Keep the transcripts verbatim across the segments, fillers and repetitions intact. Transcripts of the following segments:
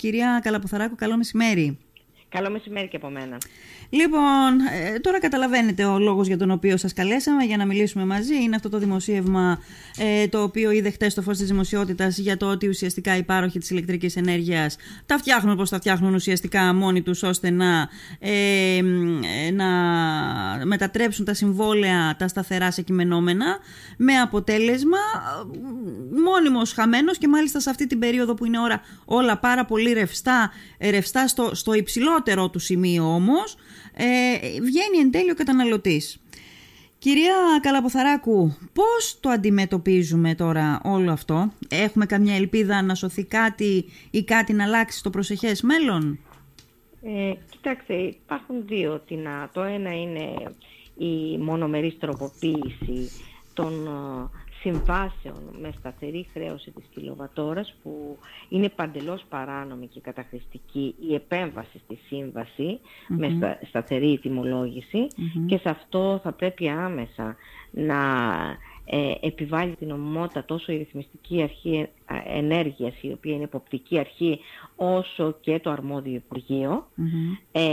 Κυρία Καλαποθαράκου, καλό μεσημέρι. Καλό μεσημέρι και από μένα. Λοιπόν, τώρα καταλαβαίνετε ο λόγος για τον οποίο σας καλέσαμε για να μιλήσουμε μαζί. Είναι αυτό το δημοσίευμα ε, το οποίο είδε χτες το φως της δημοσιότητας για το ότι ουσιαστικά οι πάροχοι της ηλεκτρικής ενέργειας τα φτιάχνουν όπως τα φτιάχνουν ουσιαστικά μόνοι τους ώστε να, ε, να μετατρέψουν τα συμβόλαια τα σταθερά σε κειμενόμενα, με αποτέλεσμα μόνιμος χαμένος, και μάλιστα σε αυτή την περίοδο που είναι ώρα όλα πάρα πολύ ρευστά, ρευστά στο, στο υψηλότερο του σημείο όμως. Ε, βγαίνει εν τέλει ο καταναλωτής. Κυρία Καλαποθαράκου, πώς το αντιμετωπίζουμε τώρα όλο αυτό? Έχουμε καμιά ελπίδα να σωθεί κάτι ή κάτι να αλλάξει στο προσεχές μέλλον? Ε, κοιτάξτε, υπάρχουν δύο τινά. Το ένα είναι η μονομερής τροποποίηση των συμβάσεων με σταθερή χρέωση της κιλοβατόρας, που είναι παντελώς παράνομη και καταχρηστική η επέμβαση στη σύμβαση mm-hmm. με στα, σταθερή τιμολόγηση mm-hmm. και σε αυτό θα πρέπει άμεσα να ε, επιβάλλει την νομιμότητα τόσο η ρυθμιστική αρχή ενέργειας, η οποία είναι εποπτική αρχή, όσο και το αρμόδιο Υπουργείο mm-hmm. ε,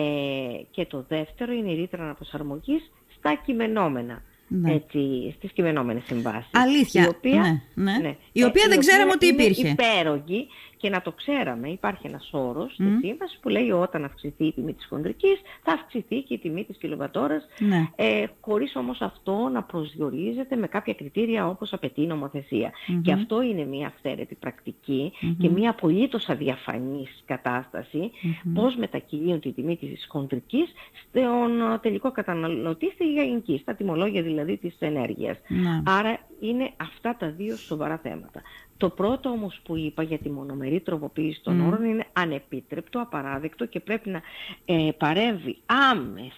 και το δεύτερο είναι η ρήτρα αναπροσαρμογής στα κειμενόμενα. Ναι. Έτσι, στις κειμενόμενες συμβάσεις. Αλήθεια. Η οποία, ναι, ναι. Ναι, η οποία η δεν οποία ξέραμε ότι υπήρχε. Είναι υπέρογη, και να το ξέραμε. Υπάρχει ένας όρος mm. στη σύμβαση που λέει όταν αυξηθεί η τιμή της χοντρικής, θα αυξηθεί και η τιμή της κιλοβατόρας, ναι. ε, χωρίς όμως αυτό να προσδιορίζεται με κάποια κριτήρια όπως απαιτεί η νομοθεσία. Mm-hmm. Και αυτό είναι μια αυθαίρετη πρακτική mm-hmm. και μια απολύτως αδιαφανής κατάσταση mm-hmm. πώς μετακυλίουν τη τιμή της χοντρικής στον τελικό καταναλωτή, στη γενική, στα τιμολόγια δηλαδή. Δηλαδή της ενέργειας. Ναι. Άρα είναι αυτά τα δύο σοβαρά θέματα. Το πρώτο όμως που είπα για τη μονομερή τροποποίηση των mm. όρων είναι ανεπίτρεπτο, απαράδεκτο, και πρέπει να ε, παρέμβει άμεσα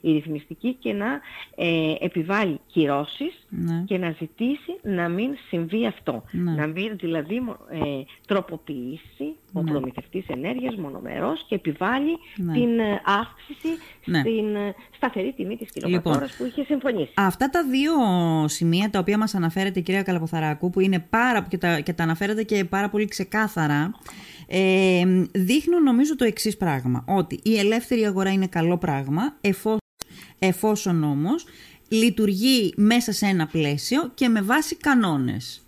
η ρυθμιστική και να ε, επιβάλλει κυρώσεις ναι. και να ζητήσει να μην συμβεί αυτό. Ναι. Να μην δηλαδή ε, τροποποιήσει ο ναι. προμηθευτής ενέργειας μονομερός και επιβάλλει ναι. την αύξηση ναι. στην σταθερή τιμή της κιλοβατόρας λοιπόν, που είχε συμφωνήσει. Αυτά τα δύο σημεία τα οποία μας αναφέρεται η κυρία Καλαποθαράκου, που είναι πάρα πολύ και τα αναφέρατε και πάρα πολύ ξεκάθαρα, ε, δείχνουν νομίζω το εξής πράγμα, ότι η ελεύθερη αγορά είναι καλό πράγμα εφόσον, εφόσον όμως λειτουργεί μέσα σε ένα πλαίσιο και με βάση κανόνες.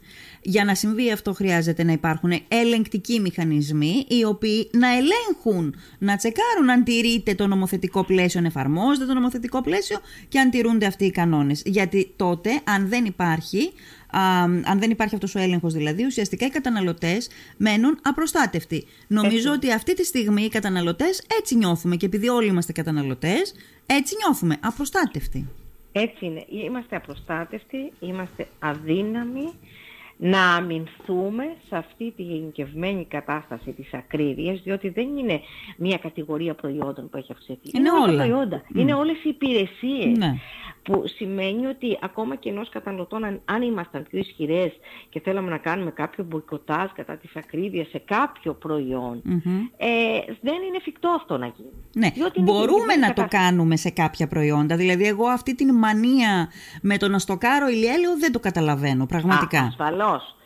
Για να συμβεί αυτό χρειάζεται να υπάρχουν ελεγκτικοί μηχανισμοί, οι οποίοι να ελέγχουν, να τσεκάρουν αν τηρείται το νομοθετικό πλαίσιο, αν εφαρμόζεται το νομοθετικό πλαίσιο και αν τηρούνται αυτοί οι κανόνες. Γιατί τότε, αν δεν υπάρχει, α, αν δεν υπάρχει αυτός ο έλεγχος δηλαδή, ουσιαστικά οι καταναλωτές μένουν απροστάτευτοι. Νομίζω ότι αυτή τη στιγμή οι καταναλωτές έτσι νιώθουμε, και επειδή όλοι είμαστε καταναλωτές, έτσι νιώθουμε, απροστάτευτοι. Έτσι είναι. Είμαστε απροστάτευτοι, είμαστε αδύναμοι να αμυνθούμε σε αυτή τη γενικευμένη κατάσταση της ακρίβειας, διότι δεν είναι μια κατηγορία προϊόντων που έχει αυξηθεί. Είναι, είναι όλα τα προϊόντα. Mm. Είναι όλες οι υπηρεσίες. Ναι. Που σημαίνει ότι ακόμα και ενός καταναλωτών, αν, αν ήμασταν πιο ισχυρές και θέλαμε να κάνουμε κάποιο μποϊκοτάζ κατά της ακρίβειας σε κάποιο προϊόν, mm-hmm. ε, δεν είναι εφικτό αυτό να γίνει. Ναι. Μπορούμε να το κάνουμε σε κάποια προϊόντα. Δηλαδή, εγώ αυτή την μανία με το να στοκάρω ηλιέλαιο δεν το καταλαβαίνω πραγματικά. Α, ασφαλώς.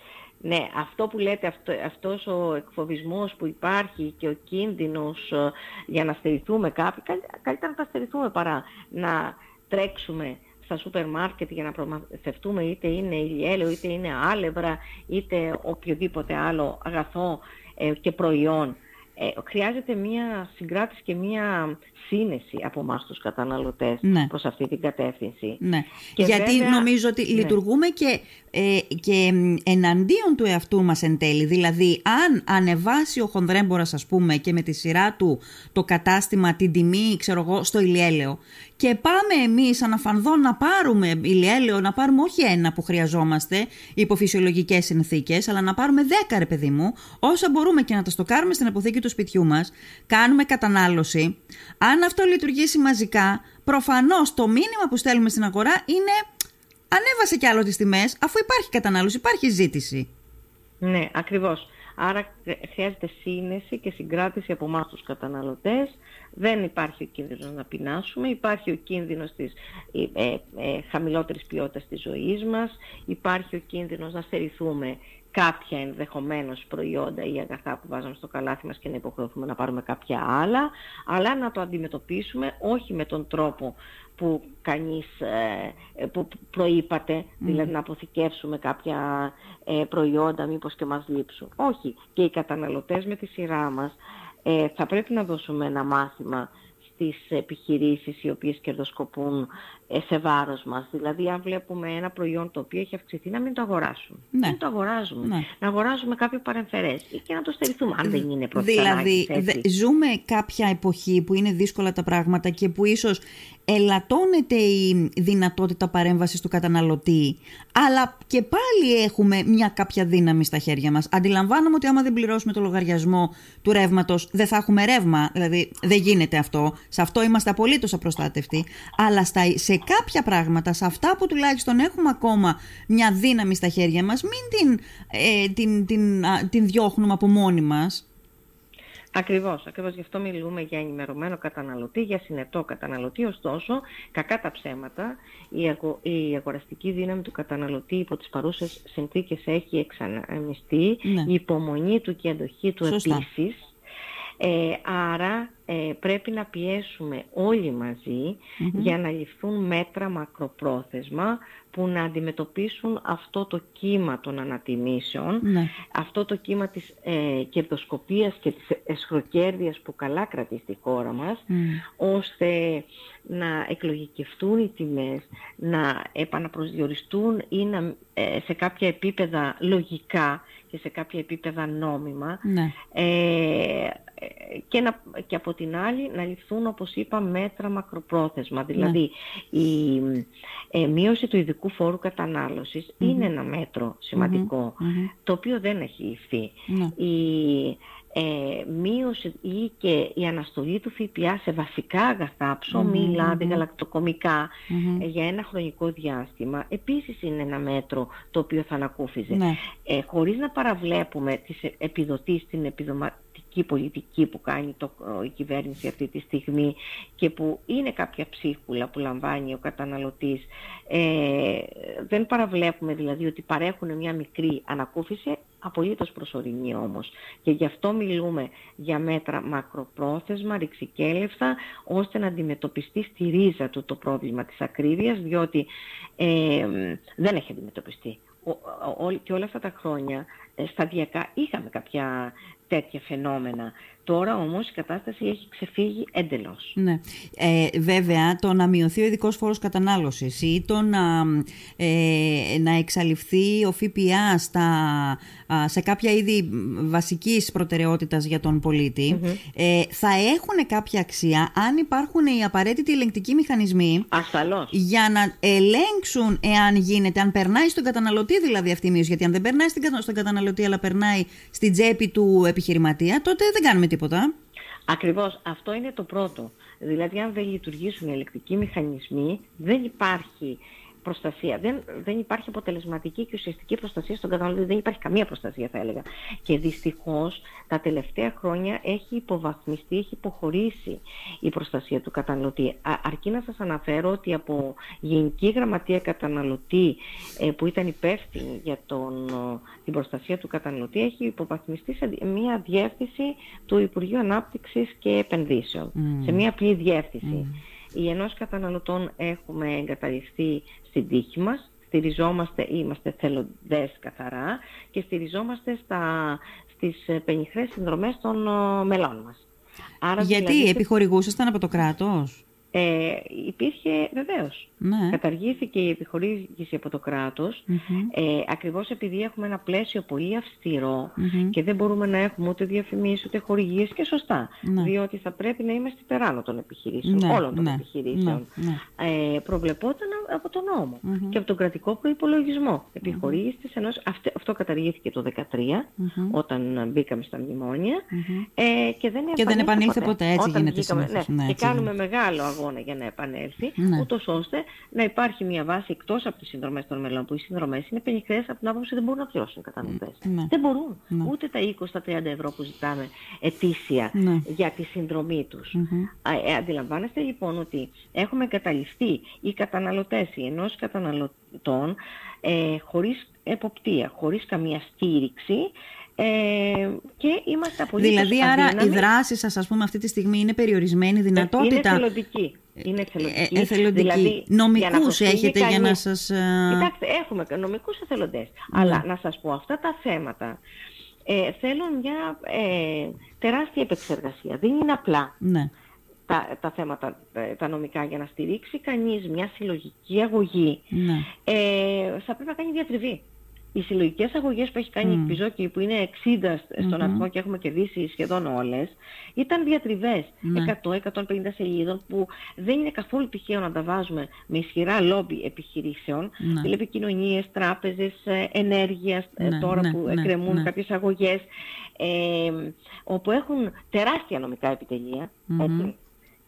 Ναι, αυτό που λέτε, αυτό, αυτός ο εκφοβισμός που υπάρχει και ο κίνδυνος για να στερηθούμε κάποιοι, καλύτερα να τα στερηθούμε παρά να τρέξουμε στα σούπερ μάρκετ για να προμηθευτούμε, είτε είναι ηλιέλαιο, είτε είναι άλευρα, είτε οποιοδήποτε άλλο αγαθό ε, και προϊόν. Ε, χρειάζεται μία συγκράτηση και μία σύνεση από εμάς τους καταναλωτές ναι. προς αυτή την κατεύθυνση. Ναι. Και γιατί βέβαια, νομίζω ότι ναι. λειτουργούμε και, ε, και εναντίον του εαυτού μας εν τέλει. Δηλαδή, αν ανεβάσει ο χονδρέμπορας, ας πούμε, και με τη σειρά του το κατάστημα, την τιμή, ξέρω εγώ, στο ηλιέλαιο, και πάμε εμείς αναφανδόν να πάρουμε ηλιέλαιο, να πάρουμε όχι ένα που χρειαζόμαστε υπό φυσιολογικές συνθήκες, αλλά να πάρουμε δέκα, ρε παιδί μου, όσα μπορούμε και να τα στοκάρουμε στην αποθήκη του σπιτιού μας, κάνουμε κατανάλωση. Αν αυτό λειτουργήσει μαζικά, προφανώς το μήνυμα που στέλνουμε στην αγορά είναι ανέβασε κι άλλο τις τιμές, αφού υπάρχει κατανάλωση, υπάρχει ζήτηση. Ναι, ακριβώς. Άρα χρειάζεται σύνεση και συγκράτηση από εμάς τους καταναλωτές. Δεν υπάρχει ο κίνδυνος να πεινάσουμε, υπάρχει ο κίνδυνος της ε, ε, χαμηλότερης ποιότητας της ζωής μας, υπάρχει ο κίνδυνος να στερηθούμε κάποια ενδεχομένως προϊόντα ή αγαθά που βάζαμε στο καλάθι μας και να υποχρεωθούμε να πάρουμε κάποια άλλα, αλλά να το αντιμετωπίσουμε όχι με τον τρόπο που κανείς που προείπατε, δηλαδή mm. να αποθηκεύσουμε κάποια προϊόντα μήπως και μας λείψουν. Όχι. Και οι καταναλωτές με τη σειρά μας θα πρέπει να δώσουμε ένα μάθημα στις επιχειρήσεις οι οποίες κερδοσκοπούν σε βάρος μας. Δηλαδή, αν βλέπουμε ένα προϊόν το οποίο έχει αυξηθεί, να μην το αγοράσουμε. Ναι. Μην το αγοράζουμε. Ναι. Να αγοράζουμε κάποιο παρεμφερές και να το στερηθούμε, αν δεν είναι προς δηλαδή, ανάγκη. Ζούμε κάποια εποχή που είναι δύσκολα τα πράγματα και που ίσως ελαττώνεται η δυνατότητα παρέμβασης του καταναλωτή, αλλά και πάλι έχουμε μια κάποια δύναμη στα χέρια μας. Αντιλαμβάνομαι ότι άμα δεν πληρώσουμε το λογαριασμό του ρεύματος, δεν θα έχουμε ρεύμα. Δηλαδή, δεν γίνεται αυτό. Σε αυτό είμαστε απολύτως απροστάτευτοι. Αλλά στα, σε κάποια πράγματα, σε αυτά που τουλάχιστον έχουμε ακόμα μια δύναμη στα χέρια μας, μην την, ε, την, την, α, την διώχνουμε από μόνοι μας. Ακριβώς, ακριβώς. Γι' αυτό μιλούμε για ενημερωμένο καταναλωτή, για συνετό καταναλωτή. Ωστόσο, κακά τα ψέματα, η, αγο, η αγοραστική δύναμη του καταναλωτή υπό τις παρούσες συνθήκες έχει εξανεμιστεί. Ναι. Η υπομονή του και η αντοχή του επίσης. Ε, άρα ε, πρέπει να πιέσουμε όλοι μαζί mm-hmm. για να ληφθούν μέτρα μακροπρόθεσμα που να αντιμετωπίσουν αυτό το κύμα των ανατιμήσεων, mm-hmm. αυτό το κύμα της ε, κερδοσκοπίας και της αισχροκέρδειας που καλά κρατεί στη χώρα μας, mm-hmm. ώστε να εκλογικευτούν οι τιμές, να επαναπροσδιοριστούν ή να, ε, σε κάποια επίπεδα λογικά και σε κάποια επίπεδα νόμιμα, ναι. ε, και, να, και από την άλλη να ληφθούν, όπως είπα, μέτρα μακροπρόθεσμα. Δηλαδή, ναι. η ε, μείωση του ειδικού φόρου κατανάλωσης mm-hmm. είναι ένα μέτρο σημαντικό, mm-hmm. το οποίο δεν έχει ληφθεί. Ναι. Η ε, μείωση ή και η αναστολή του ΦΠΑ σε βασικά αγαθά, ψωμί, mm-hmm. λάδι, γαλακτοκομικά, mm-hmm. ε, για ένα χρονικό διάστημα, επίσης είναι ένα μέτρο το οποίο θα ανακούφιζε. Ναι. Ε, χωρίς να παραβλέπουμε τις επιδοτήσεις, την επιδοματική πολιτική που κάνει το, η κυβέρνηση αυτή τη στιγμή και που είναι κάποια ψίχουλα που λαμβάνει ο καταναλωτής, ε, δεν παραβλέπουμε δηλαδή ότι παρέχουν μια μικρή ανακούφιση, απολύτως προσωρινή όμως. Και γι' αυτό μιλούμε για μέτρα μακροπρόθεσμα, ρηξικέλευτα, ώστε να αντιμετωπιστεί στη ρίζα του το πρόβλημα της ακρίβειας, διότι ε, δεν έχει αντιμετωπιστεί. Και όλα αυτά τα χρόνια σταδιακά είχαμε κάποια τέτοια φαινόμενα. Τώρα όμως η κατάσταση έχει ξεφύγει εντελώς. Ναι. Ε, βέβαια, το να μειωθεί ο ειδικός φόρος κατανάλωσης ή το να, ε, να εξαλειφθεί ο ΦΠΑ στα, σε κάποια είδη βασικής προτεραιότητας για τον πολίτη, mm-hmm. ε, θα έχουν κάποια αξία αν υπάρχουν οι απαραίτητοι ελεγκτικοί μηχανισμοί. Ασφαλώς. Για να ελέγξουν εάν γίνεται, αν περνάει στον καταναλωτή δηλαδή αυτή η μείωση. Γιατί αν δεν περνάει στον καταναλωτή, αλλά περνάει στην τσέπη του επιχειρηματία, τότε δεν κάνουμε τίποτα. Ακριβώς. Αυτό είναι το πρώτο. Δηλαδή, αν δεν λειτουργήσουν οι ελεγκτικοί μηχανισμοί, δεν υπάρχει προστασία. Δεν, δεν υπάρχει αποτελεσματική και ουσιαστική προστασία στον καταναλωτή. Δεν υπάρχει καμία προστασία, θα έλεγα. Και δυστυχώς τα τελευταία χρόνια έχει υποβαθμιστεί, έχει υποχωρήσει η προστασία του καταναλωτή. Α, αρκεί να σας αναφέρω ότι από Γενική Γραμματεία Καταναλωτή, ε, που ήταν υπεύθυνη για τον, την προστασία του καταναλωτή, έχει υποβαθμιστεί σε μια διεύθυνση του Υπουργείου Ανάπτυξης και Επενδύσεων. Mm. Σε μια απλή διεύθυνση. Mm. Οι ενός καταναλωτών έχουμε εγκαταλειφθεί στην τύχη μας, στηριζόμαστε, είμαστε θελοντές καθαρά και στηριζόμαστε στα, στις πενιχρές συνδρομές των ο, μελών μας. Άρα, γιατί δηλαδή, επιχορηγούσασταν από το κράτος? Ε, υπήρχε βεβαίως. Ναι. Καταργήθηκε η επιχορήγηση από το κράτος, mm-hmm. ε, ακριβώς επειδή έχουμε ένα πλαίσιο πολύ αυστηρό mm-hmm. και δεν μπορούμε να έχουμε ούτε διαφημίσεις ούτε χορηγίες και σωστά. Ναι. Διότι θα πρέπει να είμαστε υπεράνω των επιχειρήσεων, ναι, όλων των ναι, επιχειρήσεων. Ναι, ναι. Ε, προβλεπόταν από τον νόμο mm-hmm. και από τον κρατικό προϋπολογισμό. Επιχορήγηση mm-hmm. ενός, αυτό, αυτό καταργήθηκε το δύο χιλιάδες δεκατρία, mm-hmm. όταν μπήκαμε στα μνημόνια mm-hmm. ε, και δεν επανήλθε ποτέ. ποτέ. Έτσι όταν γίνεται. Μπήκαμε, ναι, ναι, έτσι και κάνουμε γίνεται. Μεγάλο αγώνα αγώνα για να επανέλθει, ναι. ούτως ώστε να υπάρχει μια βάση εκτός από τις συνδρομές των μελών, που οι συνδρομές είναι πενιχρές από την άποψη δεν μπορούν να πληρώσουν οι καταναλωτές. Ναι. Δεν μπορούν. Ναι. Ούτε τα είκοσι με τριάντα ευρώ που ζητάμε ετήσια ναι. για τη συνδρομή τους. Mm-hmm. Ε, αντιλαμβάνεστε λοιπόν ότι έχουμε εγκαταλειφθεί οι καταναλωτές, οι ενώσεις καταναλωτών, ε, χωρίς εποπτεία, χωρίς καμία στήριξη. Ε, και είμαστε απολύτως δηλαδή, άρα αδύναμοι. Η δράση σας, ας πούμε, αυτή τη στιγμή είναι περιορισμένη δυνατότητα. Είναι εθελοντική. Είναι εθελοντική. Ε, εθελοντική. Δηλαδή, νομικούς για έχετε κανείς... για να σας... Κοιτάξτε, έχουμε νομικούς εθελοντές. Mm. Αλλά να σας πω, αυτά τα θέματα ε, θέλουν μια ε, τεράστια επεξεργασία. Δεν είναι απλά ναι. τα, τα θέματα τα νομικά. Για να στηρίξει κανείς μια συλλογική αγωγή, ναι. ε, θα πρέπει να κάνει διατριβή. Οι συλλογικές αγωγές που έχει κάνει mm. η Πιζόκη, που είναι εξήντα στον mm-hmm. αριθμό και έχουμε κερδίσει σχεδόν όλες, ήταν διατριβές mm. εκατό με εκατόν πενήντα σελίδων, που δεν είναι καθόλου τυχαίο να τα βάζουμε με ισχυρά λόμπι επιχειρήσεων, mm. τηλεπικοινωνίες, τράπεζες, ενέργειας, mm. τώρα mm. που mm. εκκρεμούν mm. κάποιες αγωγές, ε, όπου έχουν τεράστια νομικά επιτελεία. Mm-hmm. Έτσι.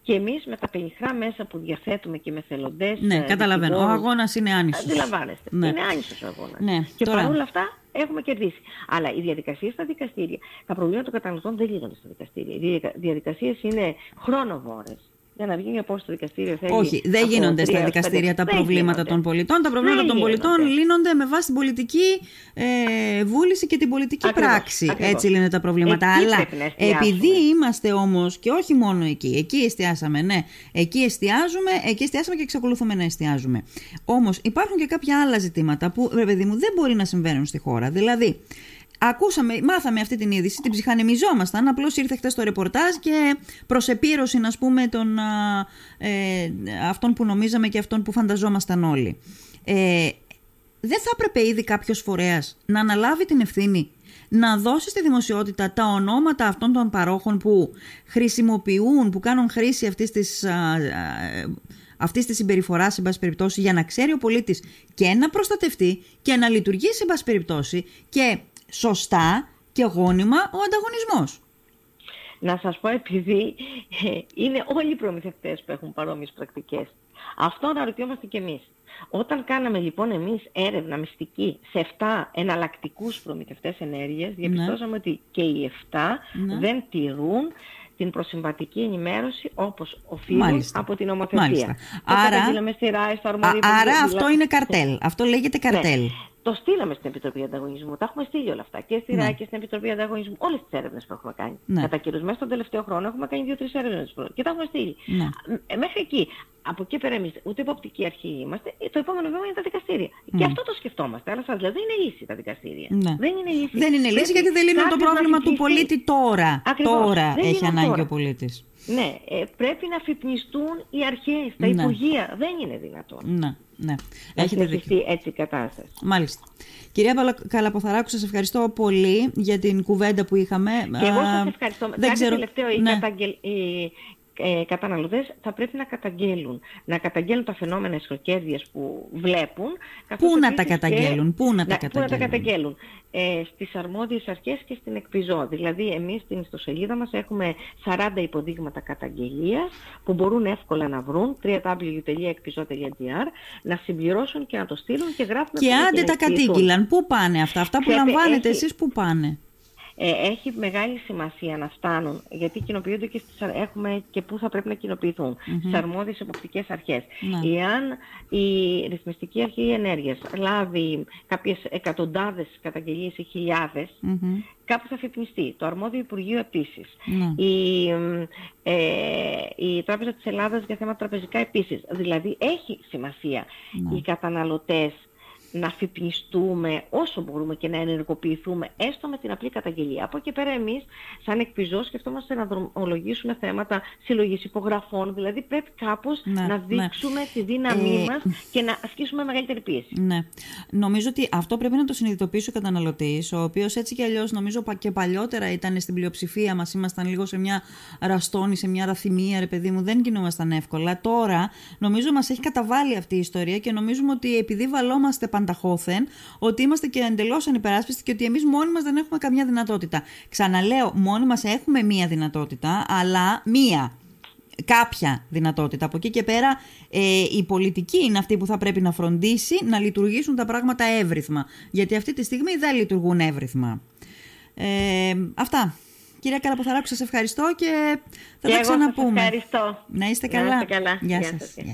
Και εμείς με τα πενιχρά μέσα που διαθέτουμε και με θελοντές... Ναι, καταλαβαίνω. Δικηγόρους, ο αγώνας είναι άνισος. Αντιλαμβάνεστε. Ναι. Είναι άνισος ο αγώνας. Ναι, και τώρα... παρόλα αυτά έχουμε κερδίσει. Αλλά οι διαδικασίες στα δικαστήρια, τα προβλήματα των καταναλωτών δεν λύνονται στα δικαστήρια. Οι διαδικασίες είναι χρονοβόρες. Για να βγει μια απόφαση στο δικαστήριο θέλει... Όχι, δεν γίνονται στα δικαστήρια τα προβλήματα των πολιτών. Τα προβλήματα των πολιτών λύνονται με βάση την πολιτική ε, βούληση και την πολιτική ακριβώς, πράξη. Ακριβώς. Έτσι λένε τα προβλήματα. Εκεί αλλά επειδή είμαστε όμως, και όχι μόνο εκεί, εκεί εστιάσαμε, ναι, εκεί εστιάζουμε, εκεί εστιάσαμε και εξακολουθούμε να εστιάζουμε. Όμως υπάρχουν και κάποια άλλα ζητήματα που, ρε παιδί μου, δεν μπορεί να συμβαίνουν στη χώρα. Δηλαδή, ακούσαμε, μάθαμε αυτή την είδηση, την ψυχανεμιζόμασταν. Απλώς ήρθε χτες το ρεπορτάζ και προς επίρρωση, να πούμε, των, ε, αυτών που νομίζαμε και αυτών που φανταζόμασταν όλοι. Ε, δεν θα έπρεπε ήδη κάποιος φορέας να αναλάβει την ευθύνη, να δώσει στη δημοσιότητα τα ονόματα αυτών των παρόχων που χρησιμοποιούν, που κάνουν χρήση αυτής της... Α, α, αυτή τη συμπεριφορά, εν πάση περιπτώσει, για να ξέρει ο πολίτης και να προστατευτεί και να λειτουργήσει, εν πάση περιπτώσει, και σωστά και γόνιμα ο ανταγωνισμός. Να σας πω, επειδή ε, είναι όλοι οι προμηθευτές που έχουν παρόμοιες πρακτικές. Αυτό αναρωτιόμαστε κι εμείς. Όταν κάναμε λοιπόν εμείς έρευνα μυστική σε επτά εναλλακτικούς προμηθευτές ενέργειας, διαπιστώσαμε ναι. ότι και οι επτά ναι. δεν τηρούν την προσυμβατική ενημέρωση όπως οφείλουν από την νομοθεσία. Άρα, άρα αυτό είναι καρτέλ. Αυτό λέγεται καρτέλ. Ναι. Το στείλαμε στην Επιτροπή Ανταγωνισμού. Τα έχουμε στείλει όλα αυτά. Και στη ΡΑΚ ναι. και στην Επιτροπή Ανταγωνισμού. Όλες τις έρευνες που έχουμε κάνει. Ναι. Κατά καιρούς, μέσα στον τελευταίο χρόνο έχουμε κάνει δύο-τρεις έρευνες. Και τα έχουμε στείλει. Ναι. Μέχρι εκεί. Από εκεί πέρα εμείς ούτε υποπτική αρχή είμαστε. Το επόμενο βήμα είναι τα δικαστήρια. Ναι. Και αυτό το σκεφτόμαστε. Αλλά σας λέω, δεν είναι λύση τα δικαστήρια. Ναι. Δεν είναι λύση. Δεν είναι λύση, γιατί δεν λύνουν το πρόβλημα του πολίτη τώρα. Ακριβώς. Τώρα δεν έχει ανάγκη τώρα. Ο πολίτης. Ναι, ε, πρέπει να αφυπνιστούν οι αρχές, τα ναι. υπουργεία. Δεν είναι δυνατόν. Ναι, ναι. Έχετε δίκιο. Έτσι η κατάσταση. Μάλιστα. Κυρία Καλαποθαράκου, σας ευχαριστώ πολύ για την κουβέντα που είχαμε. Και εγώ σας ευχαριστώ. Δεν κάτι ξέρω... τελευταίο, ναι. η καταγγελ... η... Ε, καταναλωτές θα πρέπει να καταγγέλουν. Να καταγγέλουν τα φαινόμενα εσχροκέρδειας που βλέπουν. Πού να τα καταγγέλουν, πού να τα καταγγέλουν. Ε, στις αρμόδιες αρχές και στην ΕΚΠΙΖΩ. Δηλαδή, εμείς στην ιστοσελίδα μας έχουμε σαράντα υποδείγματα καταγγελίας που μπορούν εύκολα να βρουν double-u double-u double-u τελεία εκπιζώ τελεία τζι άρ, να συμπληρώσουν και να το στείλουν και γράφουν. Και άντε τα κατήγγυλαν. Πού πάνε αυτά, αυτά που Ξέρετε, λαμβάνετε έχει... εσείς, πού πάνε. Έχει μεγάλη σημασία να φτάνουν, γιατί κοινοποιούνται και στις, έχουμε και πού θα πρέπει να κοινοποιηθούν, mm-hmm. στις αρμόδιες εποπτικές αρχές. Mm-hmm. Εάν η Ρυθμιστική Αρχή Ενέργειας λάβει κάποιες εκατοντάδες καταγγελίες ή χιλιάδες, mm-hmm. κάπου θα αφυπνιστεί. Το αρμόδιο Υπουργείο επίσης. Mm-hmm. Η, ε, η Τράπεζα της Ελλάδας για θέματα τραπεζικά επίσης. Δηλαδή έχει σημασία mm-hmm. οι καταναλωτές να αφυπνιστούμε όσο μπορούμε και να ενεργοποιηθούμε, έστω με την απλή καταγγελία. Από εκεί πέρα εμείς, σαν ΕΚΠΙΖΩ, σκεφτόμαστε να δρομολογήσουμε θέματα συλλογής υπογραφών. Δηλαδή πρέπει κάπως ναι, να δείξουμε ναι. τη δύναμή ε... μας και να ασκήσουμε μεγαλύτερη πίεση. Ναι. Νομίζω ότι αυτό πρέπει να το συνειδητοποιήσει ο καταναλωτής, ο οποίος έτσι κι αλλιώς, νομίζω και παλιότερα ήταν στην πλειοψηφία μας, ήμασταν λίγο σε μια ραστόνη, σε μια ραθυμία, ρε παιδί μου, δεν κινούμασταν εύκολα. Τώρα νομίζω μας έχει καταβάλει αυτή η ιστορία και νομίζουμε ότι επειδή βαλόμαστε παντού. Ταχώθεν, ότι είμαστε και εντελώς ανυπεράσπιστοι και ότι εμείς μόνοι μας δεν έχουμε καμιά δυνατότητα. Ξαναλέω, μόνοι μας έχουμε μία δυνατότητα, αλλά μία. κάποια δυνατότητα. Από εκεί και πέρα ε, η πολιτική είναι αυτή που θα πρέπει να φροντίσει να λειτουργήσουν τα πράγματα εύρυθμα. Γιατί αυτή τη στιγμή δεν λειτουργούν εύρυθμα. Ε, αυτά. Κυρία Καλαποθαράκου, σας ευχαριστώ και θα τα ξαναπούμε. Ευχαριστώ. Να είστε καλά. Να είστε καλά. Γεια σας. Γεια σας.